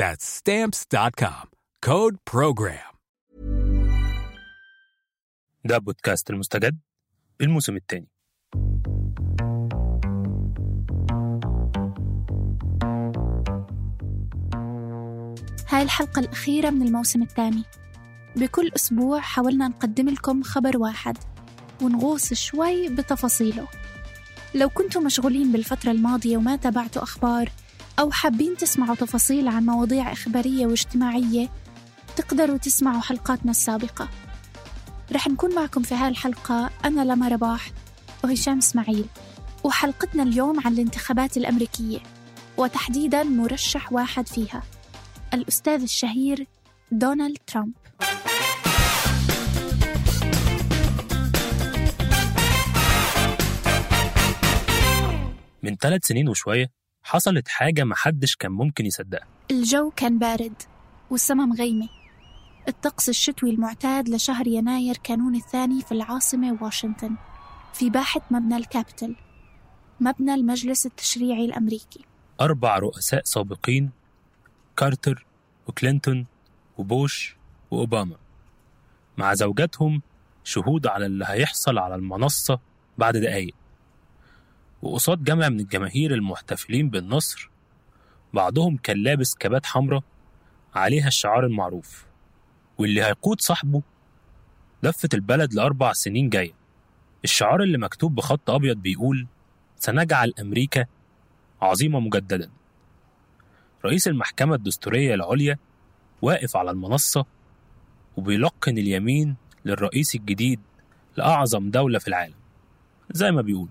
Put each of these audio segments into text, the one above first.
That's Stamps.com. Code Program. ده بودكاست المستجد بالموسم الثاني. هاي الحلقة الأخيرة من الموسم الثاني. بكل أسبوع حاولنا نقدم لكم خبر واحد ونغوص شوي بتفاصيله. لو كنتم مشغولين بالفترة الماضية وما تابعتوا أخبار أو حابين تسمعوا تفاصيل عن مواضيع إخبارية واجتماعية، تقدروا تسمعوا حلقاتنا السابقة. رح نكون معكم في هالحلقة أنا لما رباح وهشام إسماعيل، وحلقتنا اليوم عن الانتخابات الأمريكية وتحديداً مرشح واحد فيها، الأستاذ الشهير دونالد ترامب. من 3 سنين وشوية حصلت حاجة محدش كان ممكن يصدقها. الجو كان بارد والسماء مغيمة. الطقس الشتوي المعتاد لشهر يناير كانون الثاني في العاصمة واشنطن، في باحة مبنى الكابيتل، مبنى المجلس التشريعي الأمريكي. 4 رؤساء سابقين، كارتر وكلينتون وبوش وأوباما، مع زوجاتهم، شهود على اللي هيحصل على المنصة بعد دقايق. وقصاد جمع من الجماهير المحتفلين بالنصر، بعضهم كان لابس كبات حمراء عليها الشعار المعروف واللي هيقود صاحبه لفة البلد ل4 سنين جاية. الشعار اللي مكتوب بخط أبيض بيقول: سنجعل أمريكا عظيمة مجددا. رئيس المحكمة الدستورية العليا واقف على المنصة وبيلقن اليمين للرئيس الجديد لأعظم دولة في العالم، زي ما بيقول.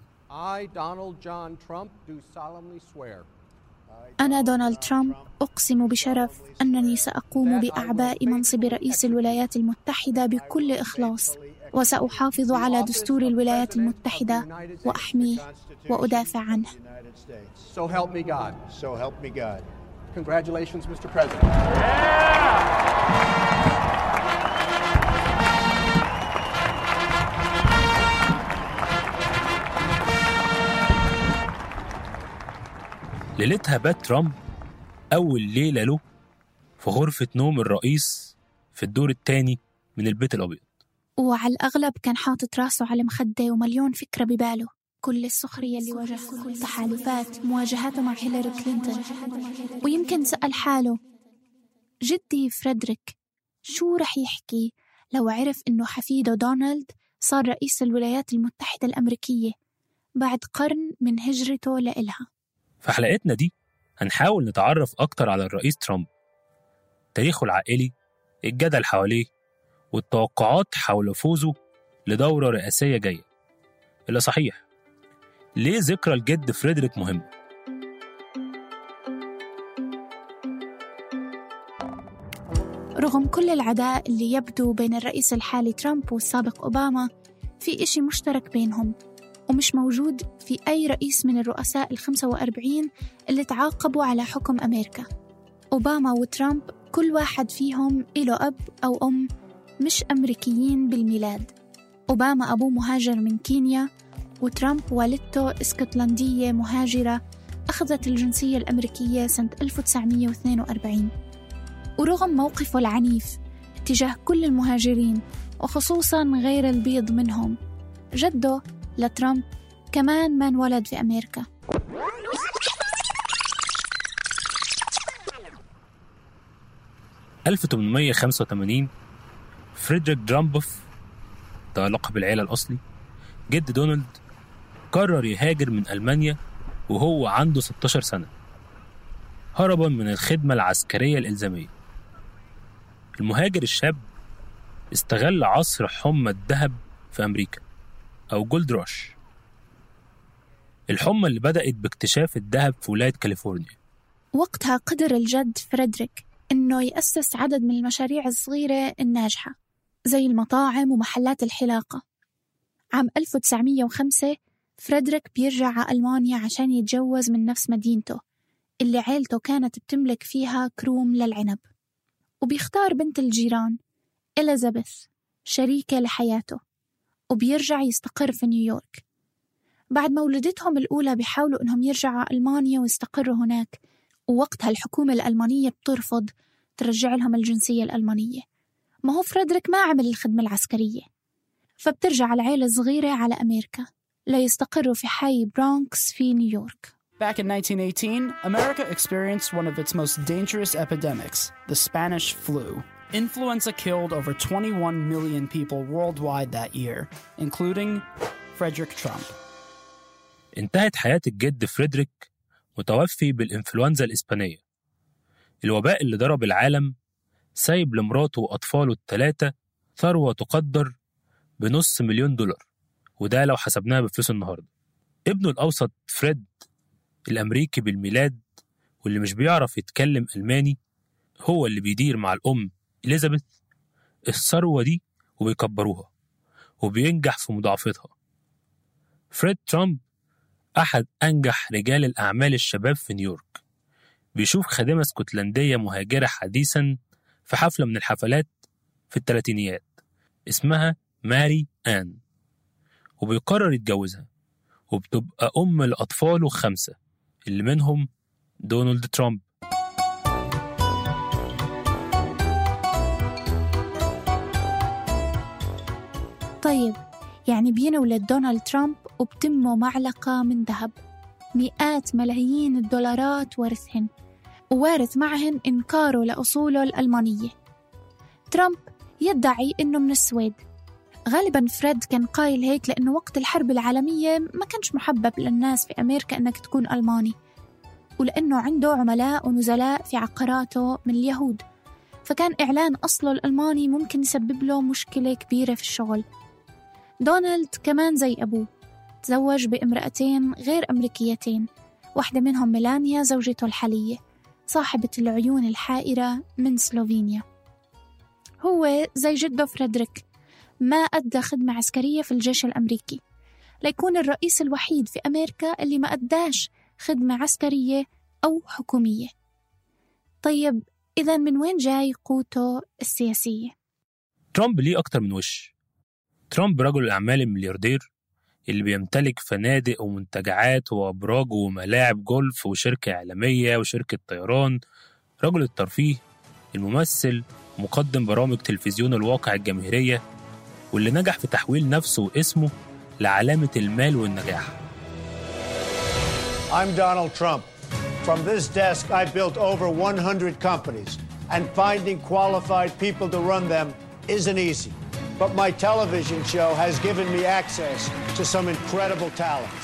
أنا دونالد ترامب أقسم بشرف أنني سأقوم بأعباء منصب رئيس الولايات المتحدة بكل إخلاص، وسأحافظ على دستور الولايات المتحدة وأحميه وأدافع عنه. ليلتها بات ترامب أول ليلة له في غرفة نوم الرئيس في الدور الثاني من البيت الأبيض، وعلى الأغلب كان حاطط راسه على مخدة ومليون فكرة بباله. كل السخرية اللي واجهته، تحالفات، مواجهاته مع هيلاري كلينتون، ويمكن سأل حاله: جدي فريدريك شو رح يحكي لو عرف إنه حفيده دونالد صار رئيس الولايات المتحدة الأمريكية بعد قرن من هجرته لإلها؟ في حلقتنا دي هنحاول نتعرف أكتر على الرئيس ترامب، تاريخه العائلي، الجدل حواليه، والتوقعات حول فوزه لدورة رئاسية جاية. إلا صحيح، ليه ذكرى الجد فريدريك مهمة؟ رغم كل العداء اللي يبدو بين الرئيس الحالي ترامب والسابق أوباما، في إشي مشترك بينهم ومش موجود في أي رئيس من الرؤساء 45 اللي تعاقبوا على حكم أمريكا. أوباما وترامب كل واحد فيهم إله أب أو أم مش أمريكيين بالميلاد. أوباما أبوه مهاجر من كينيا، وترامب والدته اسكتلندية مهاجرة أخذت الجنسية الأمريكية سنة 1942. ورغم موقفه العنيف تجاه كل المهاجرين وخصوصاً غير البيض منهم، جده لترامب كمان ما انولد في أمريكا. في 1885 فريدريك ترامب ده لقب بالعيلة الأصلي جد دونالد قرر يهاجر من ألمانيا وهو عنده 16 سنة هربا من الخدمة العسكرية الإلزامية. المهاجر الشاب استغل عصر حمى الذهب في أمريكا أو جولد راش، الحمى اللي بدأت باكتشاف الذهب في ولاية كاليفورنيا. وقتها قدر الجد فريدريك إنه يأسس عدد من المشاريع الصغيرة الناجحة زي المطاعم ومحلات الحلاقة. عام 1905 فريدريك بيرجع على ألمانيا عشان يتجوز من نفس مدينته اللي عيلته كانت بتملك فيها كروم للعنب، وبيختار بنت الجيران إليزابيث شريكة لحياته، وبيرجع يستقر في نيويورك. بعد مولدتهم الأولى بيحاولوا إنهم يرجعوا على ألمانيا ويستقروا هناك، ووقتها الحكومة الألمانية بترفض ترجع لهم الجنسية الألمانية. ما هو فريدريك ما عمل الخدمة العسكرية، فبترجع العيلة الصغيرة على أمريكا ليستقروا في حي برونكس في نيويورك. Back in 1918, America experienced one of its most dangerous epidemics, the Spanish flu. Influenza killed over 21 million people worldwide that year, including Frederick Trump. انتهت حياة الجد فريدريك متوفي بالإنفلونزا الإسبانية، الوباء اللي ضرب العالم، سايب لمراته وأطفاله الثلاثة ثروة تقدر ب500,000 دولار، وده لو حسبناها بفلوس النهاردة. ابنه الأوسط فريد الأمريكي بالميلاد واللي مش بيعرف يتكلم ألماني هو اللي بيدير مع الأم إليزابيث الثروة دي وبيكبروها، وبينجح في مضاعفتها. فريد ترامب أحد أنجح رجال الأعمال الشباب في نيويورك، بيشوف خادمة اسكتلندية مهاجرة حديثاً في حفلة من الحفلات في الثلاثينيات اسمها ماري آن، وبيقرر يتجوزها، وبتبقى أم لأطفاله 5 اللي منهم دونالد ترامب. طيب يعني بينولد دونالد ترامب وبتمه معلقة من ذهب، مئات ملايين الدولارات ورثهن، ووارث معهن إنكاره لأصوله الألمانية. ترامب يدعي إنه من السويد، غالباً فريد كان قايل هيك لأنه وقت الحرب العالمية ما كانش محبب للناس في أمريكا أنك تكون ألماني، ولأنه عنده عملاء ونزلاء في عقاراته من اليهود، فكان إعلان أصله الألماني ممكن يسبب له مشكلة كبيرة في الشغل. دونالد كمان زي أبوه تزوج بامرأتين غير أمريكيتين، واحدة منهم ميلانيا زوجته الحالية صاحبة العيون الحائرة من سلوفينيا. هو زي جده فريدريك ما أدى خدمة عسكرية في الجيش الأمريكي، ليكون الرئيس الوحيد في أمريكا اللي ما أداش خدمة عسكرية أو حكومية. طيب إذا من وين جاي قوته السياسية؟ ترامب ليه أكتر من وش. ترامب رجل الأعمال الملياردير اللي بيمتلك فنادق ومنتجعات وأبراج وملاعب جولف وشركة إعلامية وشركة طيران، رجل الترفيه، الممثل، مقدم برامج تلفزيون الواقع الجماهيرية، واللي نجح في تحويل نفسه واسمه لعلامة المال والنجاح. I'm Donald Trump. From this desk I built over 100 companies and finding qualified people to run them isn't easy. But my television show has given me access to some incredible talent.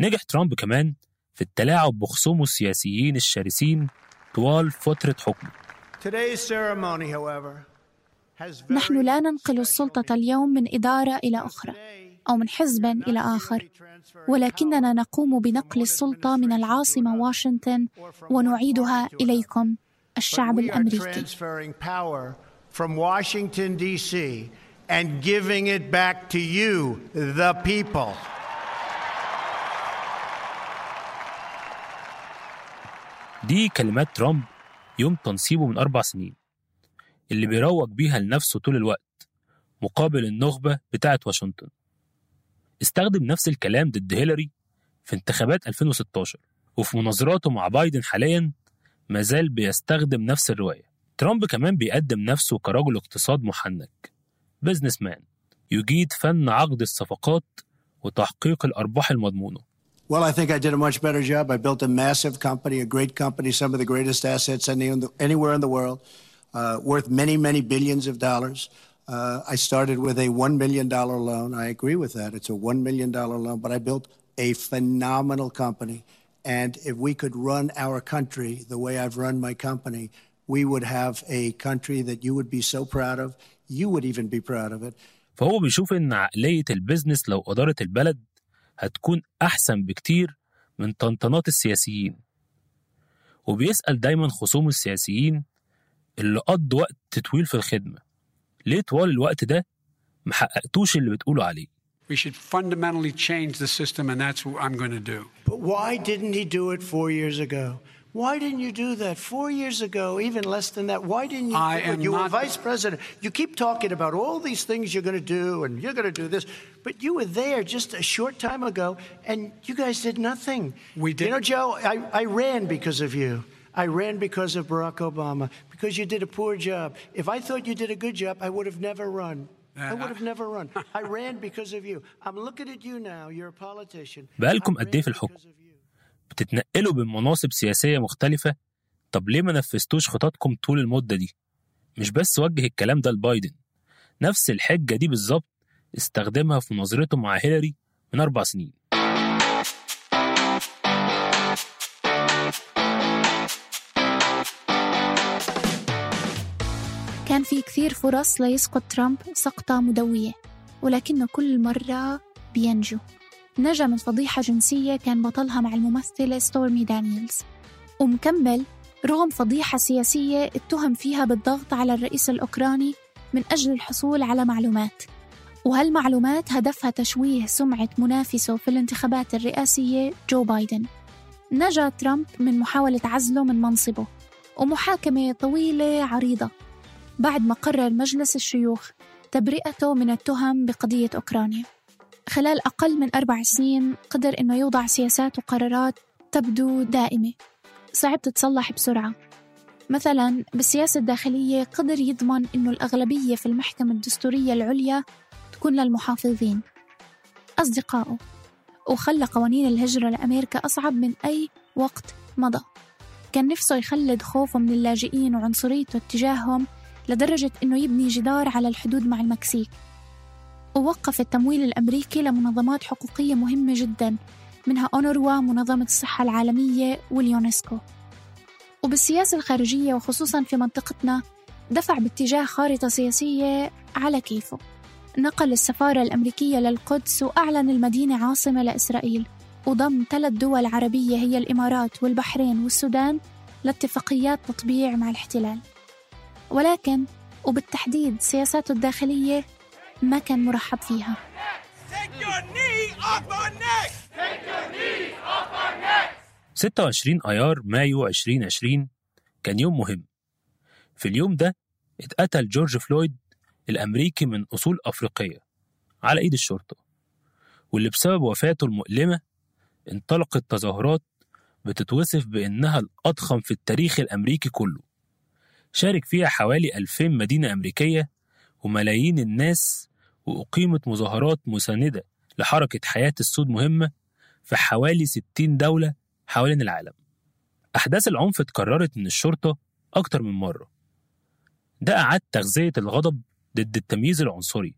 نجح ترامب كمان في التلاعب بخصومه السياسيين الشرسين طوال فترة حكمه. نحن لا ننقل السلطة اليوم من إدارة إلى أخرى أو من حزب إلى آخر، ولكننا نقوم بنقل السلطة من العاصمة واشنطن ونعيدها إليكم الشعب الأمريكي. From Washington, D.C., and giving it back to you, the people. دي كلمات ترامب يوم تنصيبه من 4 سنين، اللي بيروج بيها لنفسه طول الوقت مقابل النخبة بتاعة واشنطن. استخدم نفس الكلام ضد هيلاري في انتخابات 2016، وفي مناظراته مع بايدن حاليا مازال بيستخدم نفس الرواية. ترامب كمان بيقدم نفسه كرجل اقتصاد محنك، بزنس مان يجيد فن عقد الصفقات وتحقيق الأرباح المضمونة. Well, I think I did a much better job. I built a massive company, a great company, some of the greatest assets anywhere in the world, worth many, many billions of dollars. I started with a $1 million loan. I agree with that. It's a $1 million loan, but I built a phenomenal company. And if we could run our country the way I've run my company, we would have a country that you would be so proud of. You would even be proud of it. فهو بيشوف إن عقلية البزنس لو أدارت البلد هتكون أحسن بكتير من طنطنات السياسيين، وبيسأل دايما خصوم السياسيين اللي قضوا وقت طويل في الخدمة، ليه طوال الوقت ده محققتوش اللي بتقولوا عليه؟ We should fundamentally change the system and that's what I'm going to do. But why didn't he do it 4 years ago? Why didn't you do that 4 years ago, even less than that? Why didn't you do it? You were vice president. You keep talking about all these things you're going to do and you're going to do this. But you were there just a short time ago, and you guys did nothing. We did. You know, Joe, I ran because of you. I ran because of Barack Obama, because you did a poor job. If I thought you did a good job, I would have never run. I would have never run. I ran because of you. I'm looking at you now. You're a politician. بقالكم قد ايه في الحكم؟ بتتنقلوا بمناصب سياسية مختلفة، طب ليه ما نفذتوش خططكم طول المدة دي؟ مش بس وجه الكلام ده لبايدن، نفس الحجة دي بالظبط استخدمها في مناظرته مع هيلاري من 4 سنين. كان في كثير فرص ليسقط ترامب سقطة مدوية، ولكنه كل مرة بينجو. نجا من فضيحة جنسية كان بطلها مع الممثلة ستورمي دانييلز، ومكمل رغم فضيحة سياسية اتهم فيها بالضغط على الرئيس الأوكراني من أجل الحصول على معلومات، وهالمعلومات هدفها تشويه سمعة منافسه في الانتخابات الرئاسية جو بايدن. نجا ترامب من محاولة عزله من منصبه ومحاكمة طويلة عريضة بعد ما قرر مجلس الشيوخ تبرئته من التهم بقضية أوكرانيا. خلال أقل من 4 سنين قدر إنه يوضع سياسات وقرارات تبدو دائمة صعب تتصلح بسرعة. مثلاً بالسياسة الداخلية قدر يضمن إنه الأغلبية في المحكمة الدستورية العليا تكون للمحافظين أصدقائه، وخلى قوانين الهجرة لأمريكا أصعب من أي وقت مضى. كان نفسه يخلد خوفه من اللاجئين وعنصريته اتجاههم لدرجة إنه يبني جدار على الحدود مع المكسيك، ووقف التمويل الأمريكي لمنظمات حقوقية مهمة جداً منها UNRWA، منظمة الصحة العالمية، واليونسكو. وبالسياسة الخارجية وخصوصاً في منطقتنا دفع باتجاه خارطة سياسية على كيفه، نقل السفارة الأمريكية للقدس وأعلن المدينة عاصمة لإسرائيل، وضم 3 دول عربية هي الإمارات والبحرين والسودان لاتفاقيات تطبيع مع الاحتلال. ولكن وبالتحديد سياساته الداخلية ما كان مرحب فيها. Take your knee off our neck. 26 أيار مايو 2020 كان يوم مهم. في اليوم ده اتقتل جورج فلويد الأمريكي من أصول أفريقية على إيد الشرطة، واللي بسبب وفاته المؤلمة انطلقت تظاهرات بتتوصف بأنها الأضخم في التاريخ الأمريكي كله، شارك فيها حوالي 2000 مدينة أمريكية وملايين الناس، وأقيمت مظاهرات مساندة لحركة حياة الصوت مهمة في حوالي 60 دولة حوالين العالم. أحداث العنف اتكررت من الشرطة أكتر من مرة، ده أعاد تغذية الغضب ضد التمييز العنصري،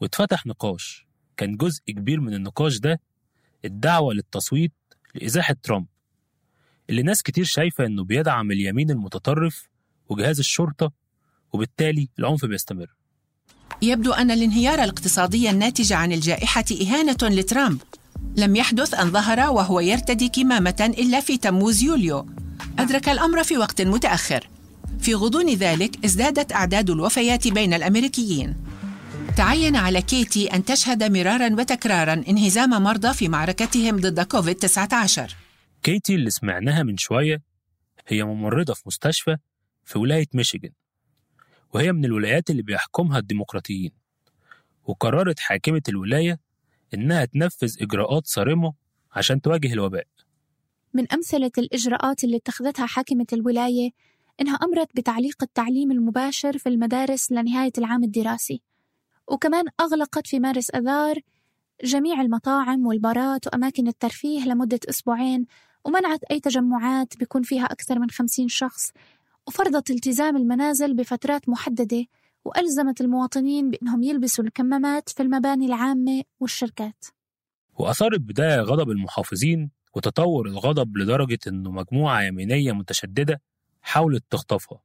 واتفتح نقاش. كان جزء كبير من النقاش ده الدعوة للتصويت لإزاحة ترامب، اللي ناس كتير شايفة إنه بيدعم اليمين المتطرف وجهاز الشرطة، وبالتالي العنف بيستمر. يبدو أن الانهيار الاقتصادي الناتج عن الجائحة إهانة لترامب. لم يحدث أن ظهر وهو يرتدي كمامة إلا في تموز يوليو، أدرك الأمر في وقت متأخر. في غضون ذلك ازدادت أعداد الوفيات بين الأمريكيين. تعين على كيتي أن تشهد مراراً وتكراراً انهزام مرضى في معركتهم ضد كوفيد-19. كيتي اللي سمعناها من شوية هي ممرضة في مستشفى في ولاية ميشيغان، وهي من الولايات اللي بيحكمها الديمقراطيين، وقررت حاكمة الولاية إنها تنفذ إجراءات صارمة عشان تواجه الوباء. من أمثلة الإجراءات اللي اتخذتها حاكمة الولاية إنها أمرت بتعليق التعليم المباشر في المدارس لنهاية العام الدراسي، وكمان أغلقت في مارس أذار جميع المطاعم والبارات وأماكن الترفيه لمدة أسبوعين، ومنعت أي تجمعات بيكون فيها أكثر من 50 شخص، وفرضت التزام المنازل بفترات محددة، وألزمت المواطنين بأنهم يلبسوا الكمامات في المباني العامة والشركات. وأثارت بداية غضب المحافظين وتطور الغضب لدرجة أنه مجموعة يمينية متشددة حاولت تخطفها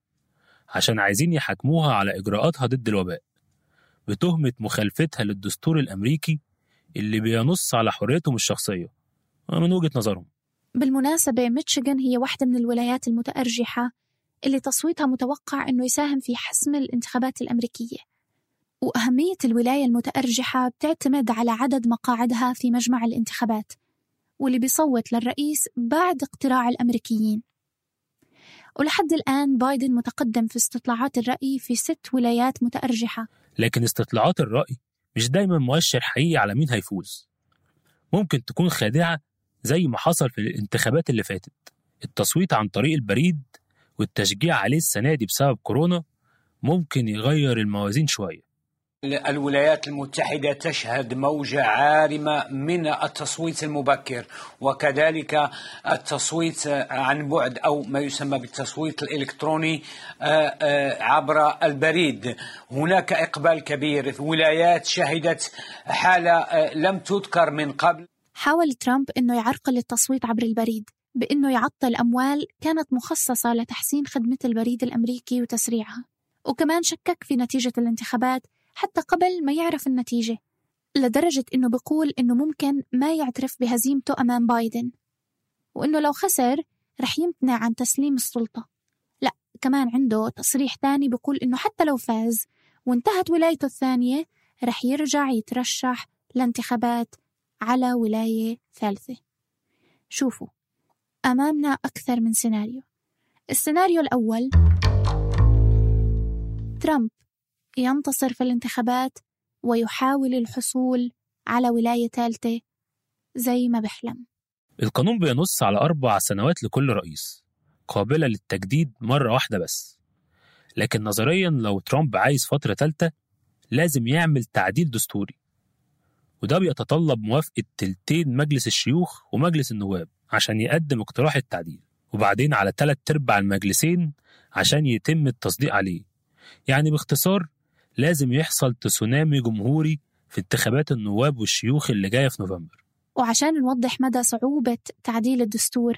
عشان عايزين يحاكموها على إجراءاتها ضد الوباء بتهمة مخالفتها للدستور الأمريكي اللي بينص على حريتهم الشخصية من وجهة نظرهم. بالمناسبة ميشيغان هي واحدة من الولايات المتأرجحة اللي تصويتها متوقع أنه يساهم في حسم الانتخابات الأمريكية، وأهمية الولاية المتأرجحة بتعتمد على عدد مقاعدها في مجمع الانتخابات واللي بيصوت للرئيس بعد اقتراع الأمريكيين. ولحد الآن بايدن متقدم في استطلاعات الرأي في 6 ولايات متأرجحة، لكن استطلاعات الرأي مش دايما مؤشر حقيقي على مين هيفوز، ممكن تكون خادعة زي ما حصل في الانتخابات اللي فاتت. التصويت عن طريق البريد والتشجيع عليه السنة دي بسبب كورونا ممكن يغير الموازين شوية. الولايات المتحدة تشهد موجة عارمة من التصويت المبكر، وكذلك التصويت عن بعد أو ما يسمى بالتصويت الإلكتروني عبر البريد. هناك إقبال كبير، ولايات شهدت حالة لم تذكر من قبل. حاول ترامب أنه يعرقل التصويت عبر البريد بأنه يعطل أموال كانت مخصصة لتحسين خدمة البريد الأمريكي وتسريعها، وكمان شكك في نتيجة الانتخابات حتى قبل ما يعرف النتيجة، لدرجة أنه بيقول أنه ممكن ما يعترف بهزيمته أمام بايدن، وأنه لو خسر رح يمتنع عن تسليم السلطة. لا، كمان عنده تصريح تاني بيقول أنه حتى لو فاز وانتهت ولايته الثانية رح يرجع يترشح لانتخابات على ولاية ثالثة. شوفوا أمامنا أكثر من سيناريو. السيناريو الأول، ترامب ينتصر في الانتخابات ويحاول الحصول على ولاية ثالثة زي ما بحلم. القانون بينص على 4 سنوات لكل رئيس قابلة للتجديد مرة واحدة بس، لكن نظرياً لو ترامب عايز فترة ثالثة لازم يعمل تعديل دستوري، وده بيتطلب موافقة 2/3 مجلس الشيوخ ومجلس النواب عشان يقدم اقتراح التعديل، وبعدين على 3/4 المجلسين عشان يتم التصديق عليه. يعني باختصار لازم يحصل تسونامي جمهوري في انتخابات النواب والشيوخ اللي جاية في نوفمبر. وعشان نوضح مدى صعوبة تعديل الدستور،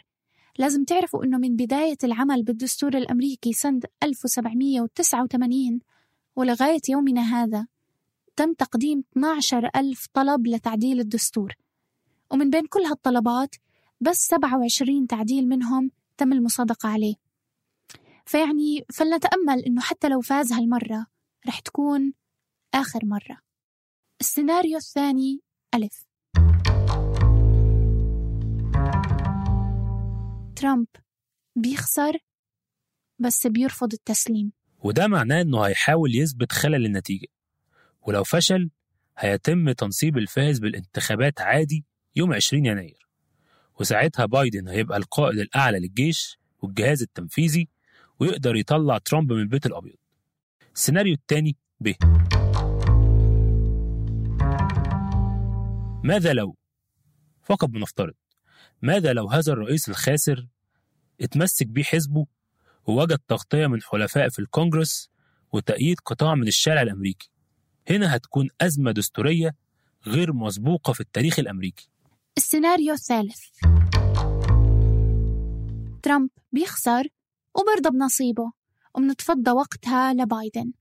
لازم تعرفوا أنه من بداية العمل بالدستور الأمريكي سنة 1789 ولغاية يومنا هذا تم تقديم 12,000 طلب لتعديل الدستور، ومن بين كل هالطلبات بس 27 تعديل منهم تم المصادقة عليه. فيعني فلنتأمل أنه حتى لو فاز هالمرة رح تكون آخر مرة. السيناريو الثاني، ألف، ترامب بيخسر بس بيرفض التسليم، وده معناه أنه هيحاول يثبت خلل النتيجة، ولو فشل هيتم تنصيب الفائز بالانتخابات عادي يوم 20 يناير، وساعتها بايدن هيبقى القائد الأعلى للجيش والجهاز التنفيذي ويقدر يطلع ترامب من البيت الأبيض. السيناريو الثاني، ب، ماذا لو، فقط بنفترض، ماذا لو هذا الرئيس الخاسر اتمسك بيه حزبه ووجد تغطية من حلفاء في الكونغرس وتأييد قطاع من الشارع الأمريكي؟ هنا هتكون أزمة دستورية غير مسبوقة في التاريخ الأمريكي. السيناريو الثالث، ترامب بيخسر وبرضه بنصيبه، وبنتفضى وقتها لبايدن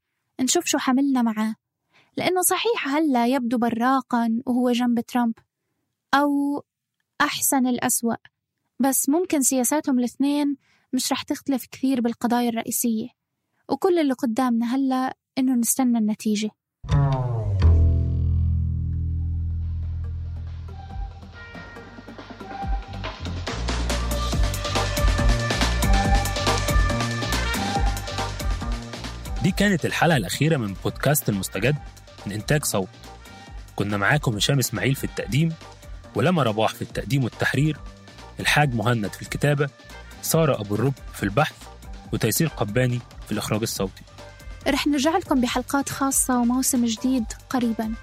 نشوف شو حملنا معاه، لأنه صحيح هلأ يبدو براقاً وهو جنب ترامب أو أحسن الأسوأ، بس ممكن سياساتهم الاثنين مش رح تختلف كثير بالقضايا الرئيسية، وكل اللي قدامنا هلأ إنه نستنى النتيجة. دي كانت الحلقة الأخيرة من بودكاست المُستجَد من إنتاج صوت. كنا معاكم هشام إسماعيل في التقديم، ولما رباح في التقديم والتحرير، الحاج مهند في الكتابة، سارة أبو الرّب في البحث، وتيسير قباني في الإخراج الصوتي. رح نرجع لكم بحلقات خاصة وموسم جديد قريباً.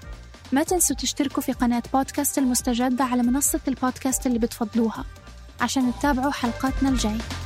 ما تنسوا تشتركوا في قناة بودكاست المُستجَد على منصة البودكاست اللي بتفضلوها عشان تتابعوا حلقاتنا الجاي.